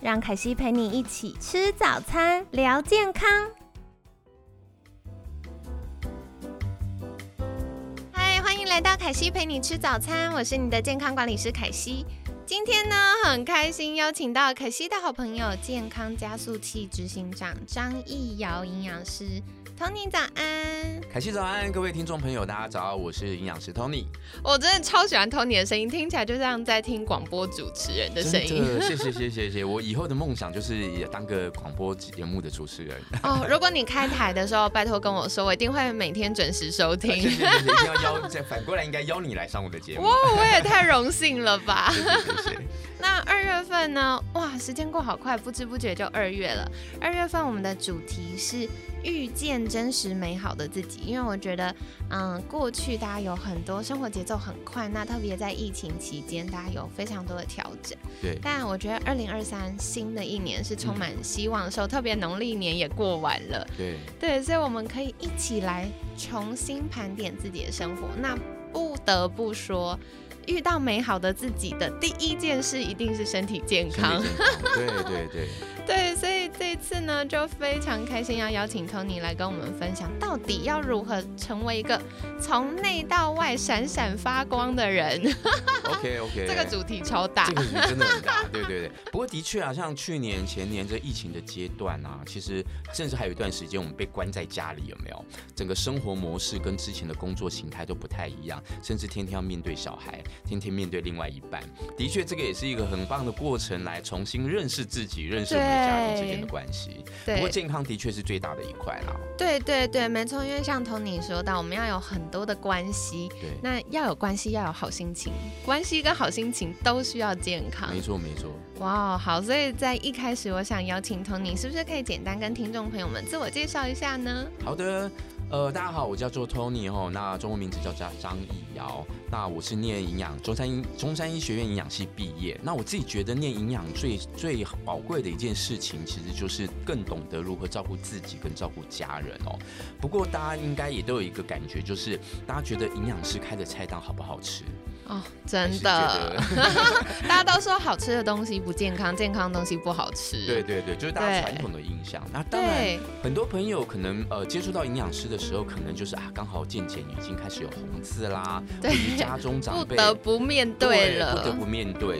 让凯西陪你一起吃早餐，聊健康。嗨，欢迎来到凯西陪你吃早餐，我是你的健康管理师凯西。今天呢，很开心邀请到凯西的好朋友健康加速器执行长张逸尧营养师。Tony 早安，凯西早安，各位听众朋友，大家早，我是营养师 Tony。我真的超喜欢 Tony 的声音，听起来就像在听广播主持人的声音。谢谢，我以后的梦想就是也当个广播节目的主持人。哦，如果你开台的时候，拜托跟我说，我一定会每天准时收听。谢，一定要邀，反过来应该邀你来上我的节目。哇，我也太荣幸了吧！谢。那2月份呢？哇，时间过好快，不知不觉就2月了。2月份我们的主题是遇见真实美好的自己，因为我觉得，过去大家有很多生活节奏很快，那特别在疫情期间，大家有非常多的调整。对。但我觉得2023新的一年是充满希望的时候，特别农历年也过完了。对，所以我们可以一起来重新盘点自己的生活。那不得不说，遇到美好的自己的第一件事一定是身体健康。对。对，所以这次呢就非常开心要邀请 Tony 来跟我们分享，到底要如何成为一个从内到外闪闪发光的人。OK， 这个主题超大，这个主题真的很大。对。不过的确啊，像去年前年这疫情的阶段啊，其实甚至还有一段时间我们被关在家里，有没有？整个生活模式跟之前的工作形态都不太一样，甚至天天要面对小孩，天天面对另外一半。的确这个也是一个很棒的过程，来重新认识自己，认识我们的家人之间的关系。不过健康的确是最大的一块啦。对，没错，因为像 Tony 说到，我们要有很多的关系，那要有关系要有好心情，关系跟好心情都需要健康。没错。哇，好，所以在一开始我想邀请 Tony， 是不是可以简单跟听众朋友们自我介绍一下呢？好的，大家好，我叫做 Tony 吼，那中文名字叫张逸尧，那我是念营养中山医学院营养系毕业。那我自己觉得念营养最宝贵的一件事情，其实就是更懂得如何照顾自己跟照顾家人哦。不过大家应该也都有一个感觉，就是大家觉得营养师开的菜单好不好吃？哦，真的，大家都说好吃的东西不健康，健康的东西不好吃。对，就是大家传统的印象。那当然，很多朋友可能接触到营养师的时候，可能就是啊，刚好健检已经开始有红字啦，或者家中长辈不得不面对。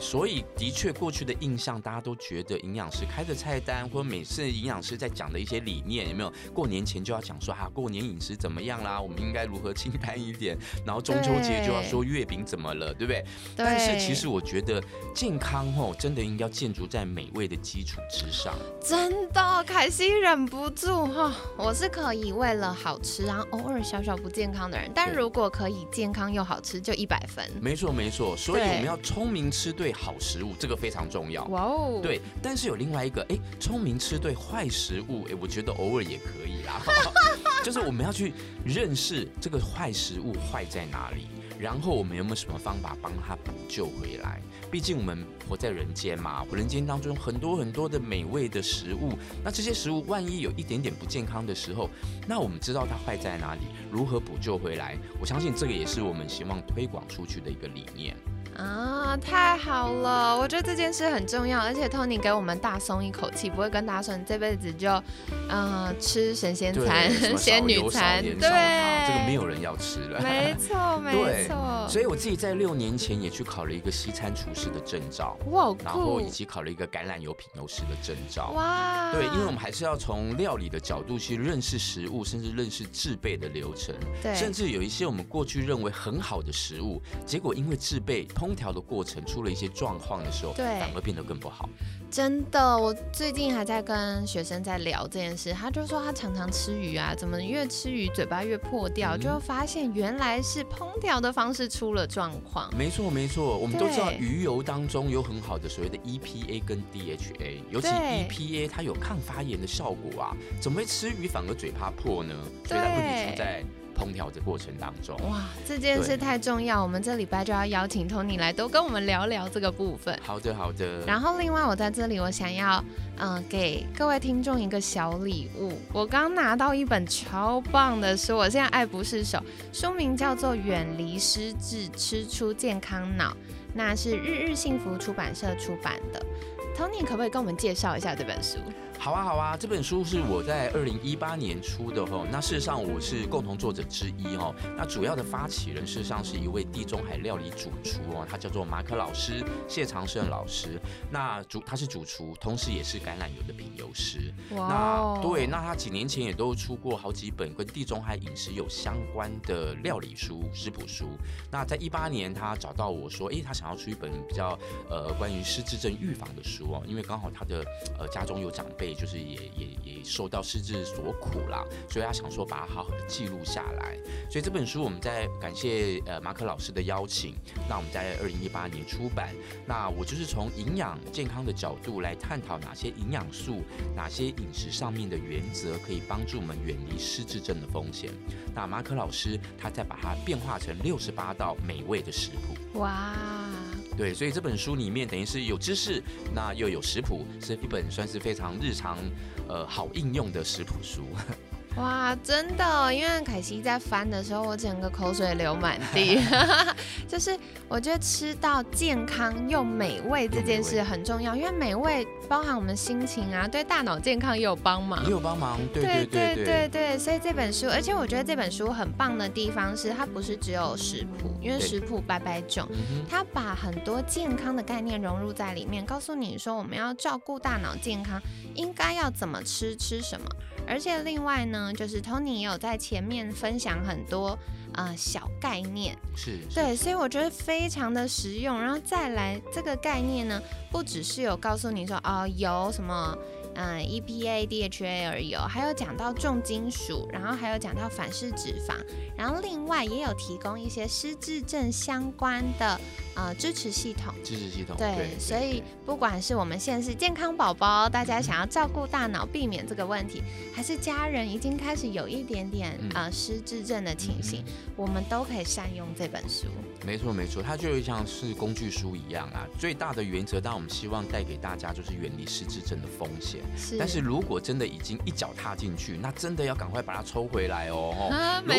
所以的确，过去的印象大家都觉得营养师开的菜单，或者每次营养师在讲的一些理念，有没有？过年前就要讲说啊，过年饮食怎么样啦？我们应该如何清淡一点？然后中秋节就要说月饼怎么了，对不对？但是其实我觉得健康真的应该建筑在美味的基础之上。真的，凯西忍不住我是可以为了好吃，然后偶尔小小不健康的人，但如果可以健康又好吃，就100分。没错，所以我们要聪明吃对好食物，这个非常重要。哇哦，对，但是有另外一个，聪明吃对坏食物，我觉得偶尔也可以啦。就是我们要去认识这个坏食物坏在哪里。然后我们有没有什么方法帮他补救回来？毕竟我们活在人间嘛，人间当中很多很多的美味的食物，那这些食物万一有一点点不健康的时候，那我们知道它坏在哪里，如何补救回来？我相信这个也是我们希望推广出去的一个理念。啊，太好了！我觉得这件事很重要，而且 Tony 给我们大松一口气，不会跟大家说你这辈子就，吃神仙餐、仙女餐，对，这个没有人要吃了。没错。所以我自己在6年前也去考了一个西餐厨师的证照，哇，然后以及考了一个橄榄油品油师的证照。哇，对，因为我们还是要从料理的角度去认识食物，甚至认识制备的流程，甚至有一些我们过去认为很好的食物，结果因为制备烹调的过程出了一些状况的时候，反而变得更不好。真的，我最近还在跟学生在聊这件事，他就说他常常吃鱼啊，怎么越吃鱼嘴巴越破掉，就发现原来是烹调的方式出了状况。没错没错，我们都知道鱼油当中有很好的所谓的 EPA 跟 DHA， 尤其 EPA 它有抗发炎的效果啊，怎么会吃鱼反而嘴巴破呢？所以它问题出在烹调的过程当中。哇，这件事太重要，我们这礼拜就要邀请 Tony 来多跟我们聊聊这个部分。好的好的。然后另外我在这里我想要给各位听众一个小礼物，我刚拿到一本超棒的书，我现在爱不释手，书名叫做《远离失智，吃出健康脑》，那是日日幸福出版社出版的。 Tony 可不可以跟我们介绍一下这本书？好啊好啊，这本书是我在2018年出的吼，那事实上我是共同作者之一吼，那主要的发起人事实上是一位地中海料理主厨哦，他叫做马可老师，谢长胜老师。那他是主厨，同时也是橄榄油的品油师。哇，对，那他几年前也都出过好几本跟地中海饮食有相关的料理书、食谱书。那在18年他找到我说，他想要出一本比较关于失智症预防的书哦，因为刚好他的家中有长辈。就是也受到失智所苦啦，所以他想说把它好好的记录下来。所以这本书我们在感谢马可老师的邀请，那我们在2018年出版。那我就是从营养健康的角度来探讨哪些营养素、哪些饮食上面的原则可以帮助我们远离失智症的风险。那马可老师他再把它变化成68道美味的食谱。哇！对，所以这本书里面等于是有知识，那又有食谱，是一本算是非常日常、好应用的食谱书。哇，真的，因为凯西在翻的时候，我整个口水流满地。就是我觉得吃到健康又美味这件事很重要，因为美味包含我们心情啊，对大脑健康也有帮忙。也有帮忙，对对对对对对。所以这本书，而且我觉得这本书很棒的地方是，它不是只有食谱，因为食谱百种，它把很多健康的概念融入在里面，告诉你说我们要照顾大脑健康，应该要怎么吃，吃什么。而且另外呢，就是 Tony 也有在前面分享很多小概念，是对，所以我觉得非常的实用。然后再来这个概念呢，不只是有告诉你说有什么EPA、DHA 而已哦，还有讲到重金属，然后还有讲到反式脂肪，然后另外也有提供一些失智症相关的支持系统，对，所以不管是我们现在是健康宝宝，大家想要照顾大脑，避免这个问题，还是家人已经开始有一点点失智症的情形，我们都可以善用这本书。没错没错，它就像是工具书一样啊。最大的原则，当然我们希望带给大家就是远离失智症的风险。但是如果真的已经一脚踏进去，那真的要赶快把它抽回来哦。如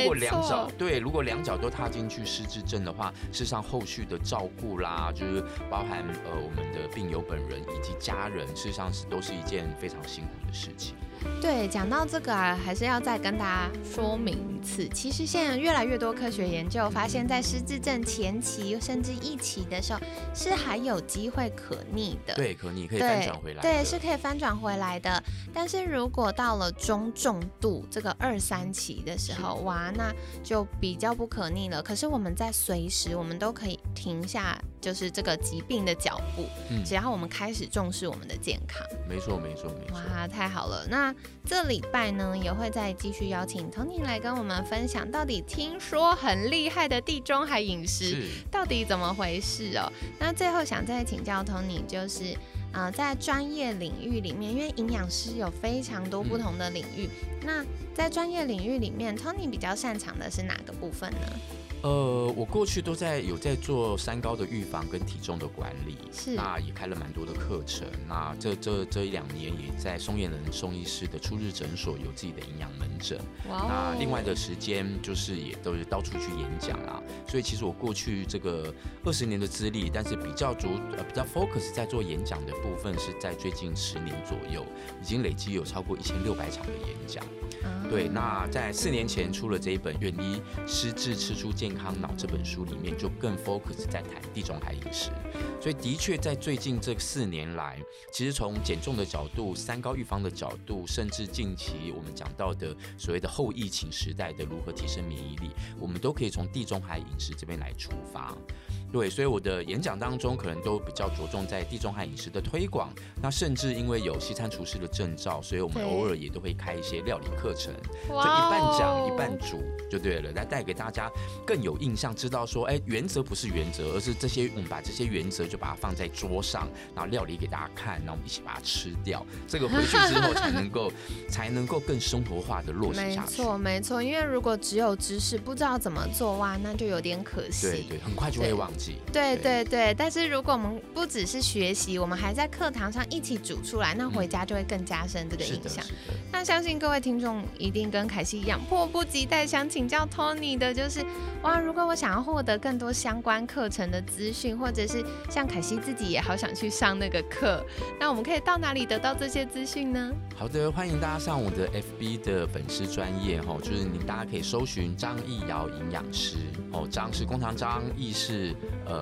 果两脚都踏进去失智症的话，事实上后续的照顾啦，就是包含我们的病友本人以及家人，事实上都是一件非常辛苦的事情。对，讲到这个啊，还是要再跟大家说明一次。其实现在越来越多科学研究发现，在失智症前期甚至一期的时候，是还有机会可逆的。对，可逆可以翻转回来的。对，是可以翻转回来的。但是如果到了重度这个2、3期的时候，哇，那就比较不可逆了。可是我们在随时，我们都可以停下，就是这个疾病的脚步。只要我们开始重视我们的健康。没错，没错，没错。哇，太好了，那。这礼拜呢，也会再继续邀请 Tony 来跟我们分享，到底听说很厉害的地中海饮食到底怎么回事哦。那最后想再请教 Tony， 就是在专业领域里面，因为营养师有非常多不同的领域，那在专业领域里面 ，Tony 比较擅长的是哪个部分呢？我过去都有在做三高的预防跟体重的管理，是，那也开了蛮多的课程。那这1、2年也在松彦人宋医师的初日诊所有自己的营养门诊。那另外的时间就是也都是到处去演讲啦。所以其实我过去这个20年的资历，但是比较 focus 在做演讲的部分是在最近10年左右，已经累积有超过1600场的演讲。对，那在4年前出了这一本《远离失智，吃出健康脑》这本书里面，就更 focus 在谈地中海饮食。所以的确在最近这4年来，其实从减重的角度、三高预防的角度，甚至近期我们讲到的所谓的后疫情时代的如何提升免疫力，我们都可以从地中海饮食这边来出发。对，所以我的演讲当中可能都比较着重在地中海饮食的推广，那甚至因为有西餐厨师的证照，所以我们偶尔也都会开一些料理课程，就一半讲一半煮就对了，来带给大家更有印象，知道说哎，原则不是原则，而是这些我们把这些原则就把它放在桌上，然后料理给大家看，然后我们一起把它吃掉，这个回去之后才能够更生活化的落实下去。没错没错，因为如果只有知识不知道怎么做哇，那就有点可惜。对对，很快就会忘记。对对 对, 对，但是如果我们不只是学习，我们还在课堂上一起煮出来，那回家就会更加深这个印象。那相信各位听众一定跟凯西一样迫不及待想请教 Tony 的就是哇，如果我想要获得更多相关课程的资讯，或者是像凯西自己也好想去上那个课，那我们可以到哪里得到这些资讯呢？好的，欢迎大家上我的 FB 的粉丝专页，就是你大家可以搜寻张逸堯营养师，张是工长张，逸是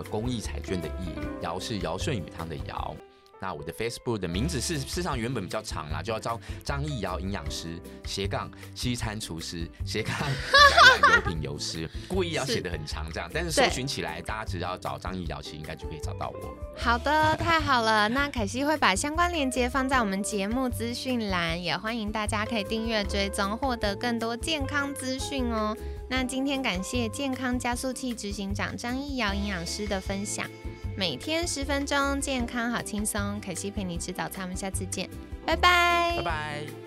公益彩券的逸，尧是尧舜禹汤的尧。那我的 Facebook 的名字是事实上原本比较长啦，就要叫张逸堯营养师/西餐厨师/橄榄油品油师，故意要写得很长这样，但是搜寻起来大家只要找张逸堯其实应该就可以找到我。好的，太好了，那凯西会把相关链接放在我们节目资讯栏，也欢迎大家可以订阅追踪，获得更多健康资讯哦。那今天感谢健康加速器执行长张逸堯营养师的分享，每天10分钟，健康好轻松。凯西陪你吃早餐，我们下次见，拜拜，拜拜。